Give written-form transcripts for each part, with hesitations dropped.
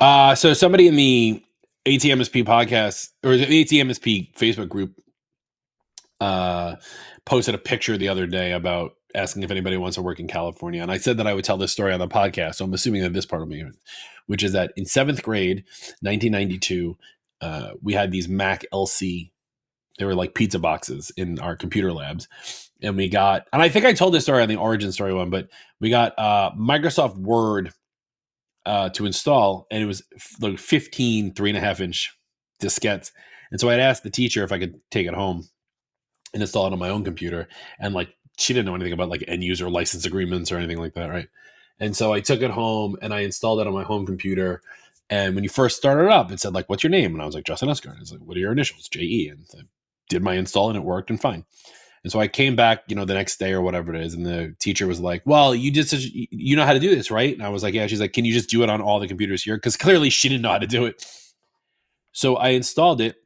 So somebody in the ATMSP podcast or the ATMSP Facebook group posted a picture the other day about asking if anybody wants to work in California. And I said that I would tell this story on the podcast. So I'm assuming that this part will be, which is that in seventh grade, 1992, we had these Mac LC. They were like pizza boxes in our computer labs. And we got, and I think I told this story on the origin story one, but we got Microsoft Word to install, and it was like 15 3.5-inch diskettes. And so I'd asked the teacher if I could take it home and install it on my own computer. And like, she didn't know anything about like end user license agreements or anything like that, right? And so I took it home and I installed it on my home computer. And when you first started it up, it said like, "What's your name?" And I was like, "Justin Esgar." And it's like, "What are your initials?" "JE." And I did my install and it worked and fine. And so I came back, you know, the next day or whatever it is. And the teacher was like, "Well, you did such, you know how to do this, right?" And I was like, "Yeah." She's like, "Can you just do it on all the computers here?" Because clearly she didn't know how to do it. So I installed it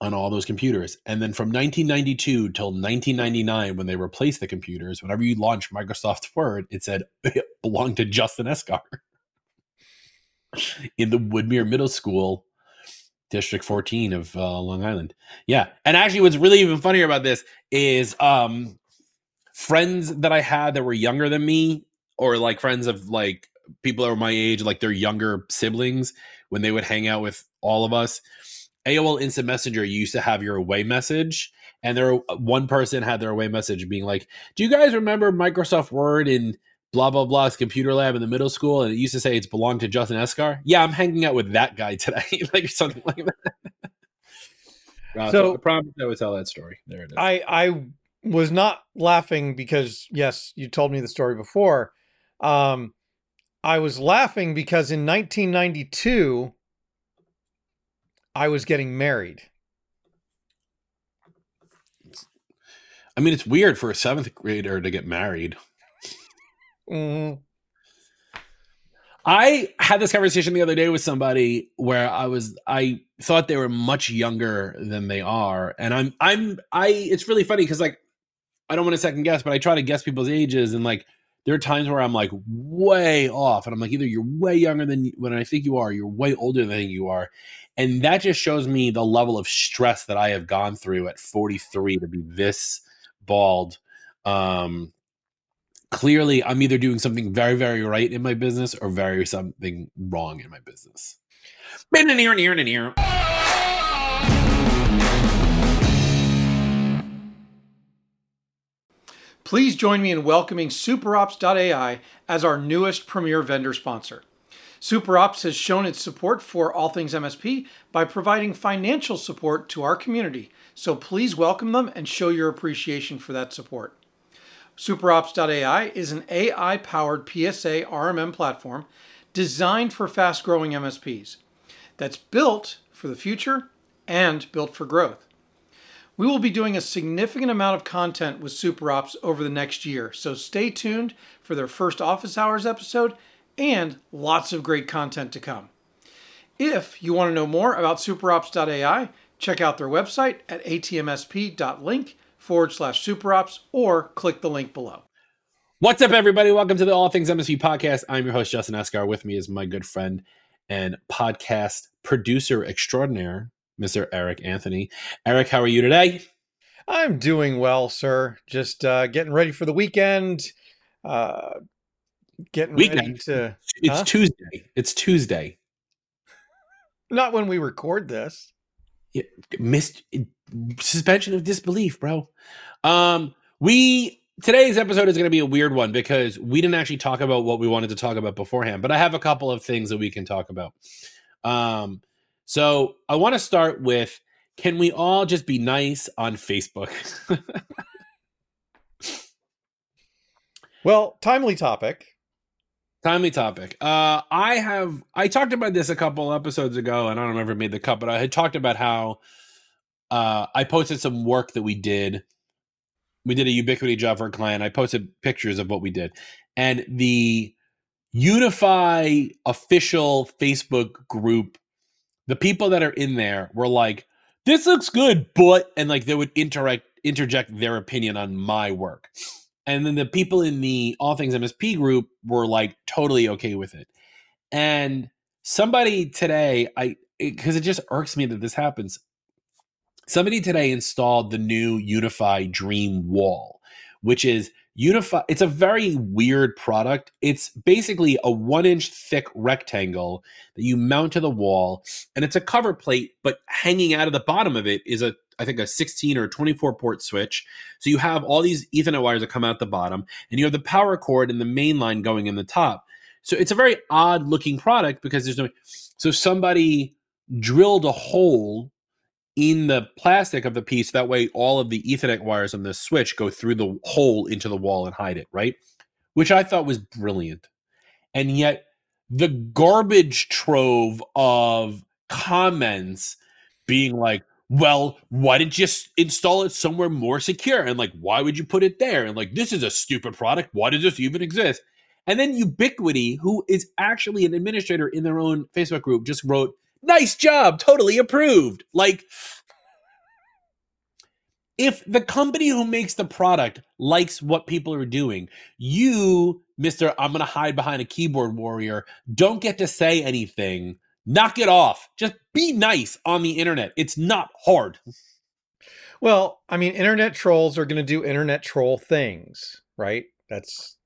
on all those computers. And then from 1992 till 1999, when they replaced the computers, whenever you launched Microsoft Word, it said it belonged to Justin Esgar in the Woodmere Middle School, District 14 of Long Island. Yeah. And actually what's really even funnier about this is friends that I had that were younger than me, or like friends of like people that were my age, like their younger siblings, when they would hang out with all of us, AOL Instant Messenger, you used to have your away message, and there one person had their away message being like, "Do you guys remember Microsoft Word in blah, blah, blah's computer lab in the middle school? And it used to say it's belonged to Justin Esgar. Yeah, I'm hanging out with that guy today," like something like that. So I promised I would tell that story. There it is. I was not laughing because, yes, you told me the story before. I was laughing because in 1992... I was getting married. I mean, it's weird for a seventh grader to get married. I had this conversation the other day with somebody where I thought they were much younger than they are. And it's really funny because like, I don't want to second guess, but I try to guess people's ages. And like, there are times where I'm like way off, and I'm like, either you're way younger than when I think you are, you're way older than you are. And that just shows me the level of stress that I have gone through at 43 to be this bald. Clearly, I'm either doing something very, very right in my business or very something wrong in my business. Been an ear and ear and an ear. Please join me in welcoming SuperOps.ai as our newest premier vendor sponsor. SuperOps has shown its support for All Things MSP by providing financial support to our community, so please welcome them and show your appreciation for that support. SuperOps.ai is an AI-powered PSA RMM platform designed for fast-growing MSPs that's built for the future and built for growth. We will be doing a significant amount of content with SuperOps over the next year, so stay tuned for their first Office Hours episode and lots of great content to come. If you want to know more about SuperOps.ai, check out their website at atmsp.link/SuperOps or click the link below. What's up, everybody? Welcome to the All Things MSP podcast. I'm your host, Justin Esgar. With me is my good friend and podcast producer extraordinaire, Mr. Eric Anthony. Eric, how are you today? I'm doing well, sir. Just getting ready for the weekend. It's Tuesday. Not when we record this. Yeah, missed suspension of disbelief, bro. Today's episode is going to be a weird one because we didn't actually talk about what we wanted to talk about beforehand, but I have a couple of things that we can talk about. So I want to start with, can we all just be nice on Facebook? Well, timely topic. I talked about this a couple episodes ago, and I don't remember if it made the cut, but I had talked about how I posted some work that we did. We did a Ubiquiti job for a client. I posted pictures of what we did, and the Unify official Facebook group, the people that are in there were like, "This looks good, but," and like they would interject their opinion on my work. And then the people in the All Things MSP group were like totally okay with it. And Somebody today, because it just irks me that this happens. Somebody today installed the new Unify Dream Wall, which is Unify. It's a very weird product. It's basically a 1-inch thick rectangle that you mount to the wall, and it's a cover plate, but hanging out of the bottom of it is I think a 16 or 24 port switch. So you have all these Ethernet wires that come out the bottom, and you have the power cord and the main line going in the top. So it's a very odd looking product because there's no, so somebody drilled a hole in the plastic of the piece. That way all of the Ethernet wires on this switch go through the hole into the wall and hide it, right? Which I thought was brilliant. And yet the garbage trove of comments being like, well, why didn't you install it somewhere more secure? And like, why would you put it there? And like, this is a stupid product. Why does this even exist? And then Ubiquiti, who is actually an administrator in their own Facebook group, just wrote, nice job, totally approved. Like, if the company who makes the product likes what people are doing, you, Mr. I'm going to hide behind a keyboard warrior, don't get to say anything. Knock it off. Just be nice on the internet. It's not hard. Well, I mean, internet trolls are going to do internet troll things, right? That's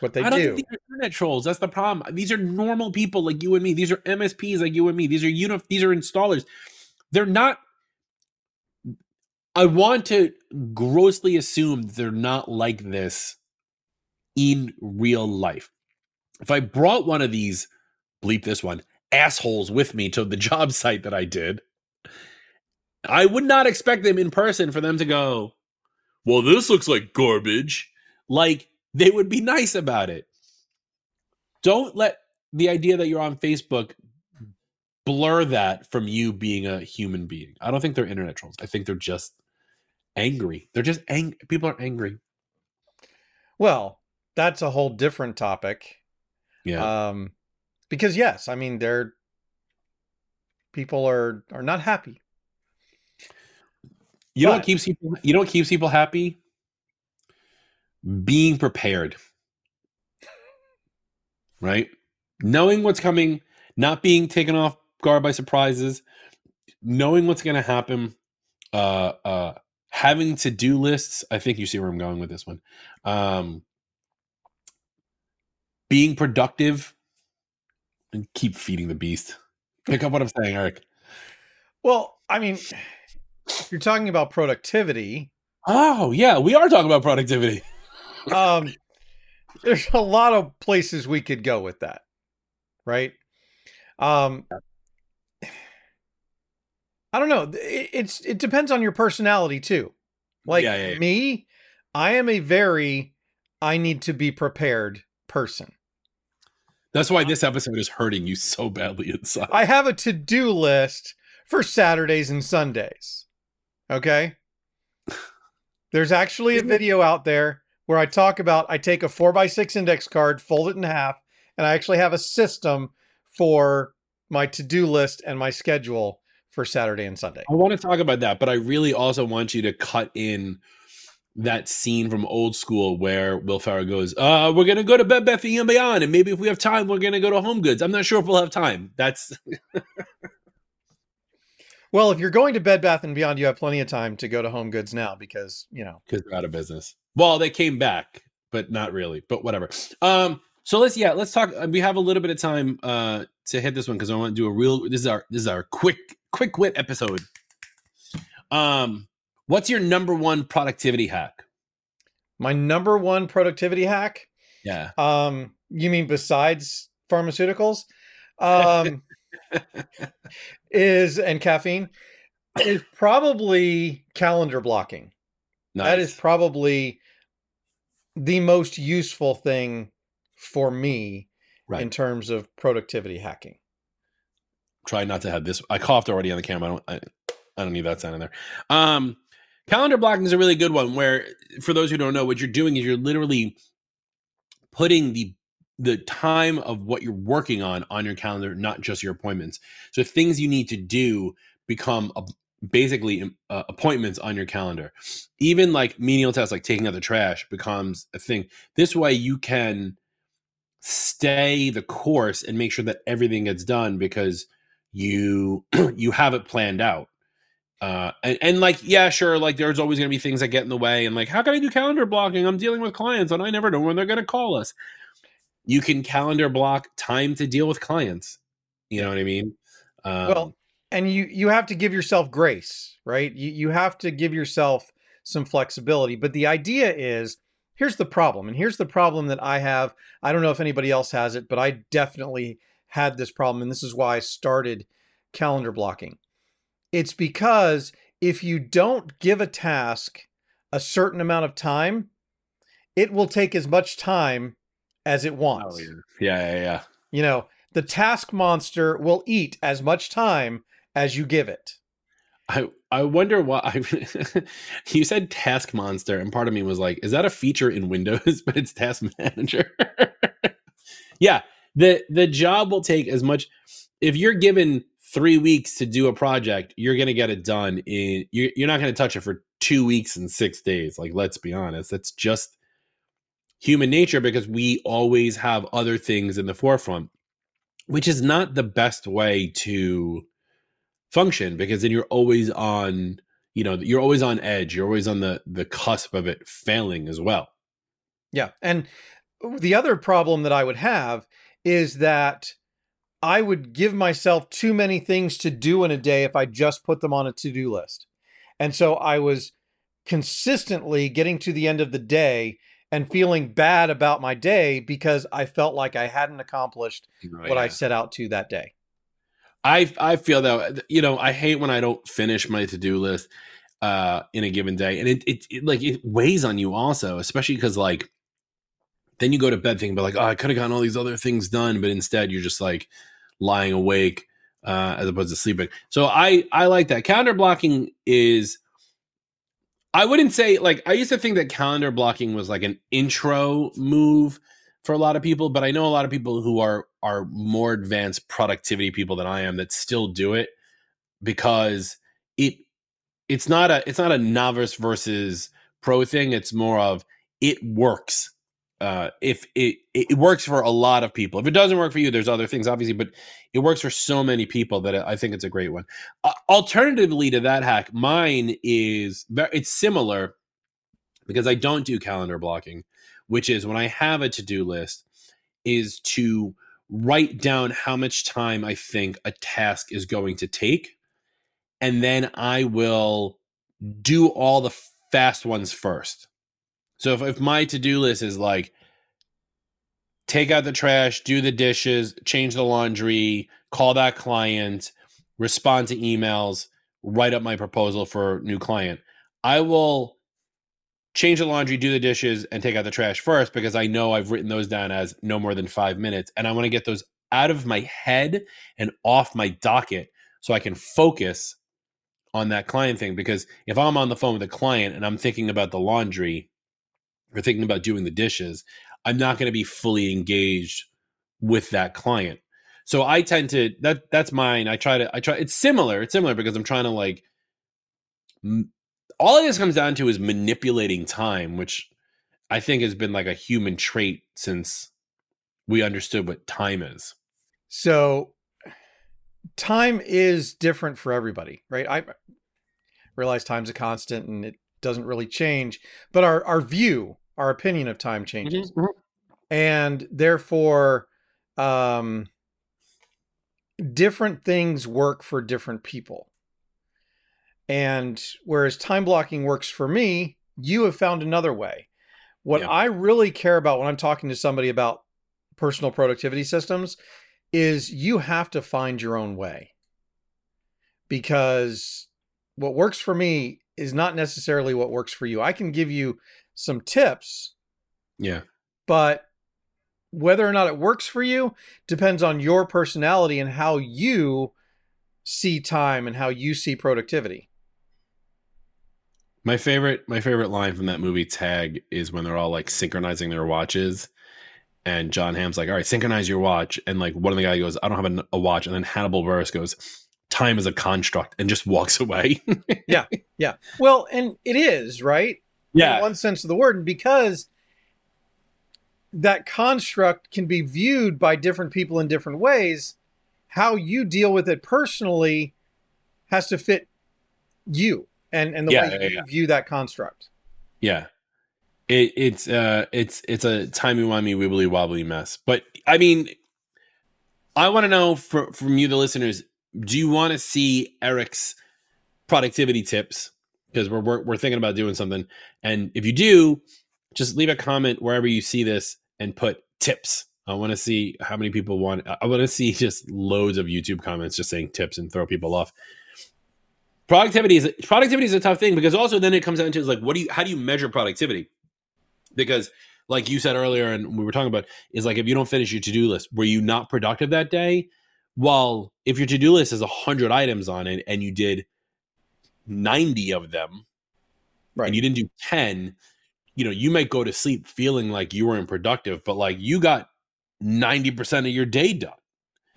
what they do. I don't think these are internet trolls. That's the problem. These are normal people like you and me. These are MSPs like you and me. These are installers. They're not. I want to grossly assume they're not like this in real life. If I brought one of these, bleep this one, assholes with me to the job site that I did, I would not expect them in person for them to go, well, this looks like garbage. Like, they would be nice about it. Don't let the idea that you're on Facebook blur that from you being a human being. I don't think they're internet trolls. I think they're just angry. They're just angry. People are angry. Well, that's a whole different topic. Yeah. Because yes, I mean, people are not happy. You know what keeps people happy? Being prepared, right? Knowing what's coming, not being taken off guard by surprises, knowing what's going to happen, having to-do lists. I think you see where I'm going with this one. Being productive, and keep feeding the beast. Pick up what I'm saying, Eric. Well, I mean, you're talking about productivity. Oh, yeah, we are talking about productivity. There's a lot of places we could go with that, right? I don't know. It depends on your personality too. Like me, I am I need to be prepared person. That's why this episode is hurting you so badly inside. I have a to-do list for Saturdays and Sundays. Okay. There's actually a video out there where I talk about, I take a 4x6 index card, fold it in half, and I actually have a system for my to-do list and my schedule for Saturday and Sunday. I want to talk about that, but I really also want you to cut in that scene from Old School where Will Ferrell goes, we're going to go to Bed Bath & Beyond, and maybe if we have time, we're going to go to Home Goods. I'm not sure if we'll have time. That's... Well, if you're going to Bed Bath & Beyond, you have plenty of time to go to Home Goods now because, you know. Because they're out of business. Well, they came back, but not really, but whatever. So let's talk. We have a little bit of time to hit this one because I want to do this is our quick wit episode. What's your number one productivity hack? My number one productivity hack? Yeah. You mean besides pharmaceuticals? And caffeine is probably calendar blocking. Nice. That is probably the most useful thing for me in terms of productivity hacking. Try not to have this. I coughed already on the camera. I don't need that sound in there. Calendar blocking is a really good one where, for those who don't know, what you're doing is you're literally putting the time of what you're working on your calendar, not just your appointments. So things you need to do become basically appointments on your calendar. Even like menial tasks, like taking out the trash, becomes a thing. This way you can stay the course and make sure that everything gets done because you have it planned out. And like, yeah, sure. Like there's always going to be things that get in the way and like, how can I do calendar blocking? I'm dealing with clients and I never know when they're going to call us. You can calendar block time to deal with clients. You know what I mean? Well, and you have to give yourself grace, right? You have to give yourself some flexibility, but the idea is here's the problem. And here's the problem that I have. I don't know if anybody else has it, but I definitely had this problem. And this is why I started calendar blocking. It's because if you don't give a task a certain amount of time, it will take as much time as it wants. Oh, yeah. You know, the task monster will eat as much time as you give it. I wonder why you said task monster, and part of me was like, is that a feature in Windows? But it's task manager. Yeah, the job will take as much. If you're given 3 weeks to do a project, you're going to get it done in you're not going to touch it for 2 weeks and 6 days. Like, let's be honest, that's just human nature because we always have other things in the forefront, which is not the best way to function because then you're always on, you know, you're always on edge. You're always on the cusp of it failing as well. Yeah. And the other problem that I would have is that I would give myself too many things to do in a day if I just put them on a to-do list. And so I was consistently getting to the end of the day and feeling bad about my day because I felt like I hadn't accomplished what I set out to that day. I feel that, you know, I hate when I don't finish my to-do list in a given day. And it weighs on you also, especially because like, then you go to bed thinking about like, oh, I could have gotten all these other things done, but instead you're just like lying awake as opposed to sleeping. So I like that. Calendar blocking is, I wouldn't say like, I used to think that calendar blocking was like an intro move for a lot of people, but I know a lot of people who are more advanced productivity people than I am that still do it because it's not a novice versus pro thing. It's more of it works. If it works for a lot of people. If it doesn't work for you, there's other things, obviously, but it works for so many people that I think it's a great one. Alternatively to that hack, mine is, it's similar because I don't do calendar blocking, which is when I have a to-do list is to write down how much time I think a task is going to take. And then I will do all the fast ones first. So if my to-do list is like, take out the trash, do the dishes, change the laundry, call that client, respond to emails, write up my proposal for new client, I will change the laundry, do the dishes, and take out the trash first because I know I've written those down as no more than 5 minutes. And I want to get those out of my head and off my docket so I can focus on that client thing. Because if I'm on the phone with a client and I'm thinking about the laundry, or thinking about doing the dishes, I'm not going to be fully engaged with that client. So I tend to, that's mine. It's similar because I'm trying to like, all of this comes down to is manipulating time, which I think has been like a human trait since we understood what time is. So time is different for everybody, right? I realize time's a constant and it doesn't really change, but our opinion of time changes. Mm-hmm. And therefore, different things work for different people. And whereas time blocking works for me, you have found another way. I really care about when I'm talking to somebody about personal productivity systems is you have to find your own way, because what works for me is not necessarily what works for you. I can give you some tips. Yeah. But whether or not it works for you depends on your personality and how you see time and how you see productivity. My favorite line from that movie Tag is when they're all like synchronizing their watches and John Hamm's like, all right, synchronize your watch. And like one of the guys goes, I don't have a watch. And then Hannibal Buress goes, time is a construct, and just walks away. Yeah. Well, and it is, right? Yeah. In one sense of the word, because that construct can be viewed by different people in different ways. How you deal with it personally has to fit you and the way you view that construct. Yeah. It's a timey-wimey, wibbly-wobbly mess. But I mean, I want to know from you, the listeners, do you want to see Eric's productivity tips? Because we're thinking about doing something. And if you do, just leave a comment wherever you see this and put tips. I want to see how many people I want to see just loads of YouTube comments just saying tips and throw people off. Productivity is a tough thing, because also then it comes down to is like, how do you measure productivity? Because like you said earlier, and we were talking about, is like, if you don't finish your to-do list, were you not productive that day? Well, if your to-do list is 100 items on it and you did 90 of them, right, and you didn't do 10, you know, you might go to sleep feeling like you were unproductive, but like you got 90% of your day done.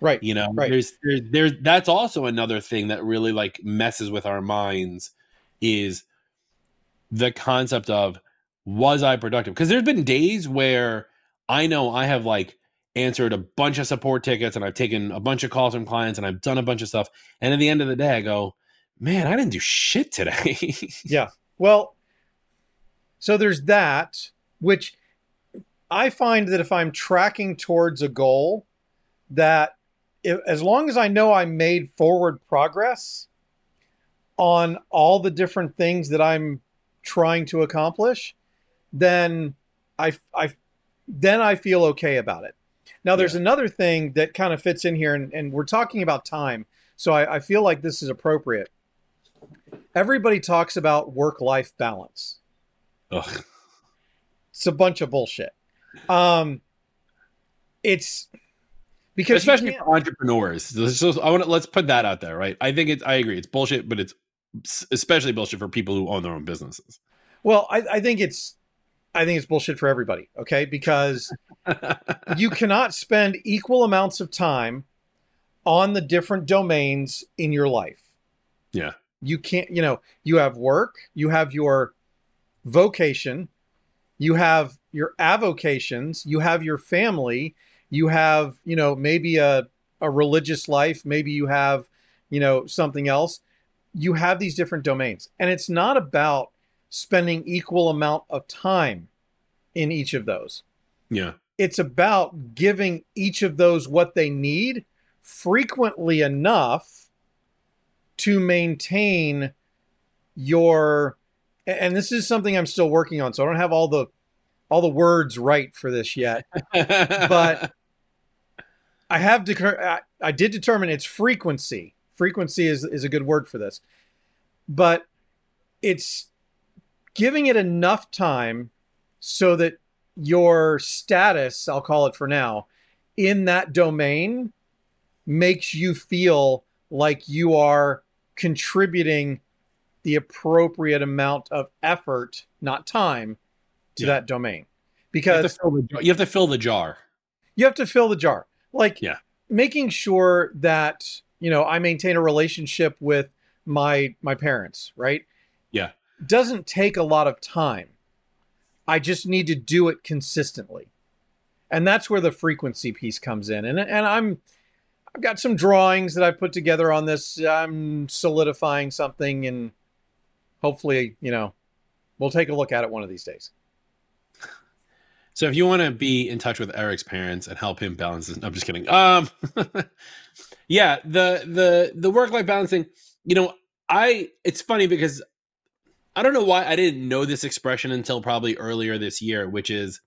Right. You know, right. There's that's also another thing that really like messes with our minds, is the concept of, was I productive? Because there's been days where I know I have like answered a bunch of support tickets and I've taken a bunch of calls from clients and I've done a bunch of stuff. And at the end of the day, I go, man, I didn't do shit today. Yeah. Well, so there's that, which I find that if I'm tracking towards a goal, that as long as I know I made forward progress on all the different things that I'm trying to accomplish, then I feel okay about it. Now, there's another thing that kind of fits in here, and we're talking about time, so I feel like this is appropriate. Everybody talks about work-life balance. Ugh. It's a bunch of bullshit. It's because especially for entrepreneurs. So let's put that out there, right? I think I agree. It's bullshit, but it's especially bullshit for people who own their own businesses. Well, I think it's bullshit for everybody. Okay, because you cannot spend equal amounts of time on the different domains in your life. Yeah, you can't. You know, you have work, you have your vocation, you have your avocations, you have your family, you have, you know, maybe a religious life, maybe you have, you know, something else. You have these different domains, and it's not about spending equal amount of time in each of those. Yeah. It's about giving each of those what they need frequently enough to maintain your, and this is something I'm still working on, so I don't have all the words right for this yet, but I have I did determine it's frequency. Frequency is a good word for this, but it's giving it enough time so that your status, I'll call it for now, in that domain makes you feel like you are contributing the appropriate amount of effort, not time, to that domain. Because you have to fill the jar. Like making sure that, you know, I maintain a relationship with my parents, right? Yeah. Doesn't take a lot of time. I just need to do it consistently. And that's where the frequency piece comes in. And I've got some drawings that I've put together on this. I'm solidifying something, and hopefully, you know, we'll take a look at it one of these days. So if you want to be in touch with Eric's parents and help him balance this, I'm just kidding. Yeah, the work-life balancing, you know, it's funny because I don't know why I didn't know this expression until probably earlier this year, which is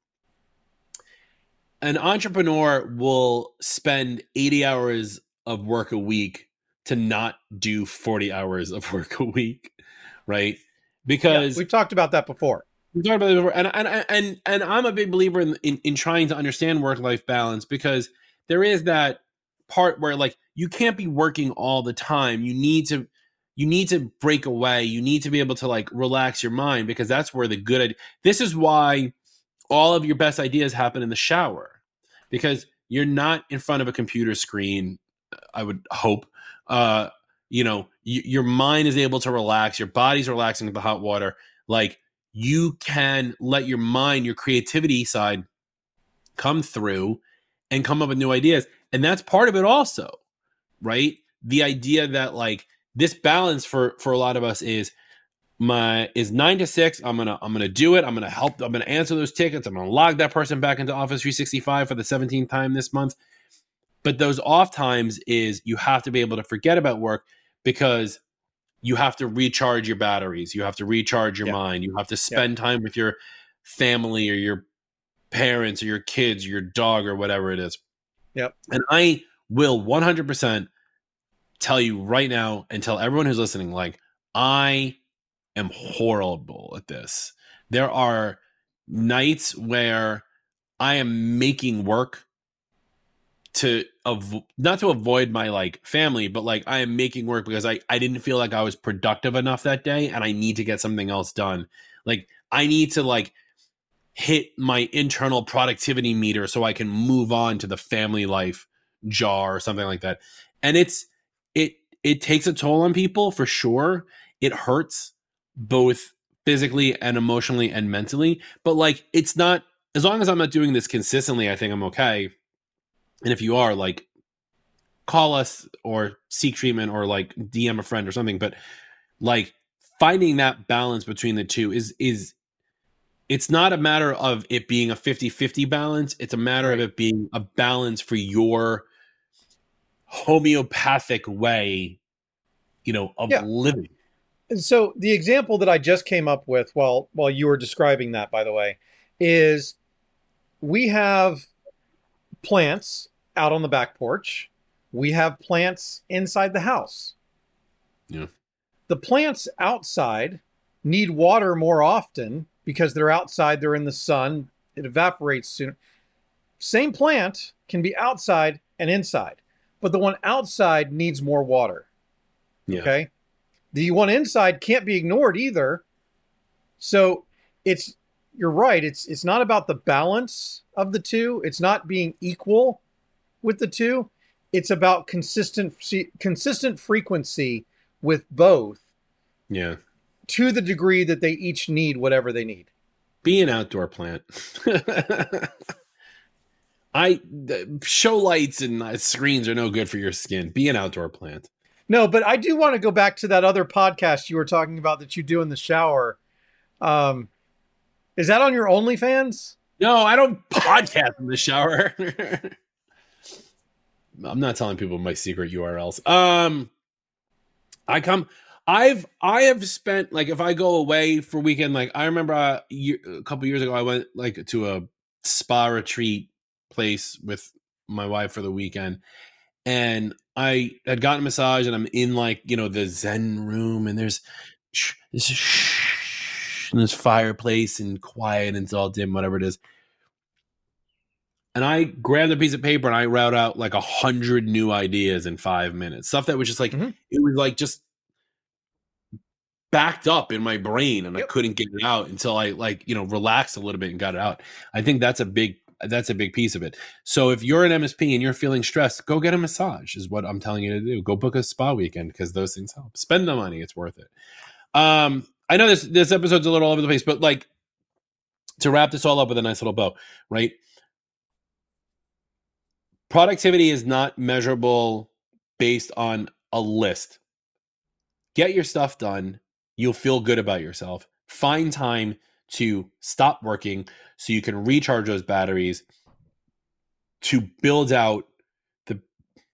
an entrepreneur will spend 80 hours of work a week to not do 40 hours of work a week, right? Because we've talked about that before. And I'm a big believer in trying to understand work-life balance, because there is that part where like you can't be working all the time. You need to break away. You need to be able to like relax your mind, because that's where the good. This is why all of your best ideas happen in the shower, because you're not in front of a computer screen. I would hope, you know, your mind is able to relax. Your body's relaxing with the hot water. Like you can let your mind, your creativity side come through and come up with new ideas. And that's part of it also, right? The idea that like this balance for a lot of us is 9 to 6. I'm gonna do it. I'm gonna help. I'm gonna answer those tickets. I'm gonna log that person back into Office 365 for the 17th time this month. But those off times is you have to be able to forget about work because you have to recharge your batteries. You have to recharge your mind. You have to spend time with your family or your parents or your kids or your dog or whatever it is. Yep. And I will 100% tell you right now and tell everyone who's listening, like, I am horrible at this. There are nights where I am making work to not to avoid my like family, but like I am making work because I didn't feel like I was productive enough that day and I need to get something else done. Like I need to like hit my internal productivity meter so I can move on to the family life jar or something like that. And it takes a toll on people for sure. It hurts both physically and emotionally and mentally, but like it's not, as long as I'm not doing this consistently, I think I'm okay. And if you are, like, call us or seek treatment or like DM a friend or something, but like finding that balance between the two is it's not a matter of it being a 50-50 balance. It's a matter of it being a balance for your homeopathic way, you know, of living. And so the example that I just came up with while you were describing that, by the way, is we have plants out on the back porch. We have plants inside the house. Yeah. The plants outside need water more often because they're outside, they're in the sun, it evaporates sooner. Same plant can be outside and inside, but the one outside needs more water. Yeah. Okay. The one inside can't be ignored either. So you're right. It's not about the balance of the two. It's not being equal with the two. It's about consistent frequency with both. Yeah. To the degree that they each need whatever they need. Be an outdoor plant. Show lights and screens are no good for your skin. Be an outdoor plant. No, but I do want to go back to that other podcast you were talking about that you do in the shower. Is that on your OnlyFans? No, I don't podcast in the shower. I'm not telling people my secret URLs. I have spent, like, if I go away for a weekend, like I remember a couple years ago, I went like to a spa retreat place with my wife for the weekend, and I had gotten a massage, and I'm in, like, you know, the Zen room, and there's this fireplace and quiet, and it's all dim, whatever it is. And I grabbed a piece of paper and I wrote out like 100 new ideas in 5 minutes, stuff that was just like, it was like just backed up in my brain, and I couldn't get it out until I, like, you know, relaxed a little bit and got it out. I think that's a big piece of it. So if you're an MSP and you're feeling stressed, go get a massage is what I'm telling you to do. Go book a spa weekend because those things help. Spend the money. It's worth it. I know this episode's a little all over the place, but like to wrap this all up with a nice little bow, right? Productivity is not measurable based on a list. Get your stuff done. You'll feel good about yourself. Find time to stop working so you can recharge those batteries, to build out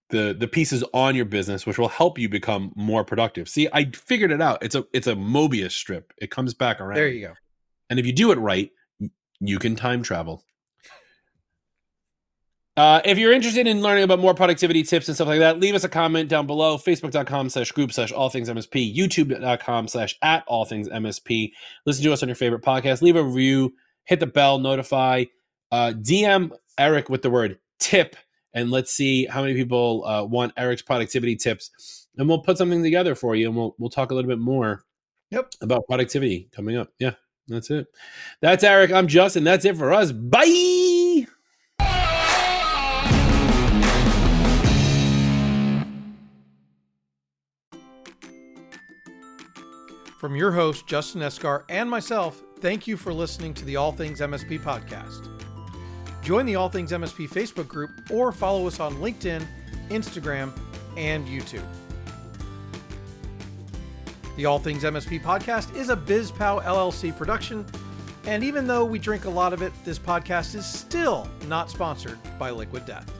the pieces on your business, which will help you become more productive. See, I figured it out. It's a Mobius strip. It comes back around. There you go. And if you do it right, you can time travel. If you're interested in learning about more productivity tips and stuff like that, leave us a comment down below. Facebook.com/group/allthingsmsp, YouTube.com/@allthingsmsp. Listen to us on your favorite podcast. Leave a review, hit the bell, notify, DM Eric with the word tip, and let's see how many people want Eric's productivity tips. And we'll put something together for you, and we'll talk a little bit more about productivity coming up. Yeah, that's it. That's Eric. I'm Justin. That's it for us. Bye. From your host, Justin Esgar, and myself, thank you for listening to the All Things MSP podcast. Join the All Things MSP Facebook group or follow us on LinkedIn, Instagram, and YouTube. The All Things MSP podcast is a BizPow LLC production, and even though we drink a lot of it, this podcast is still not sponsored by Liquid Death.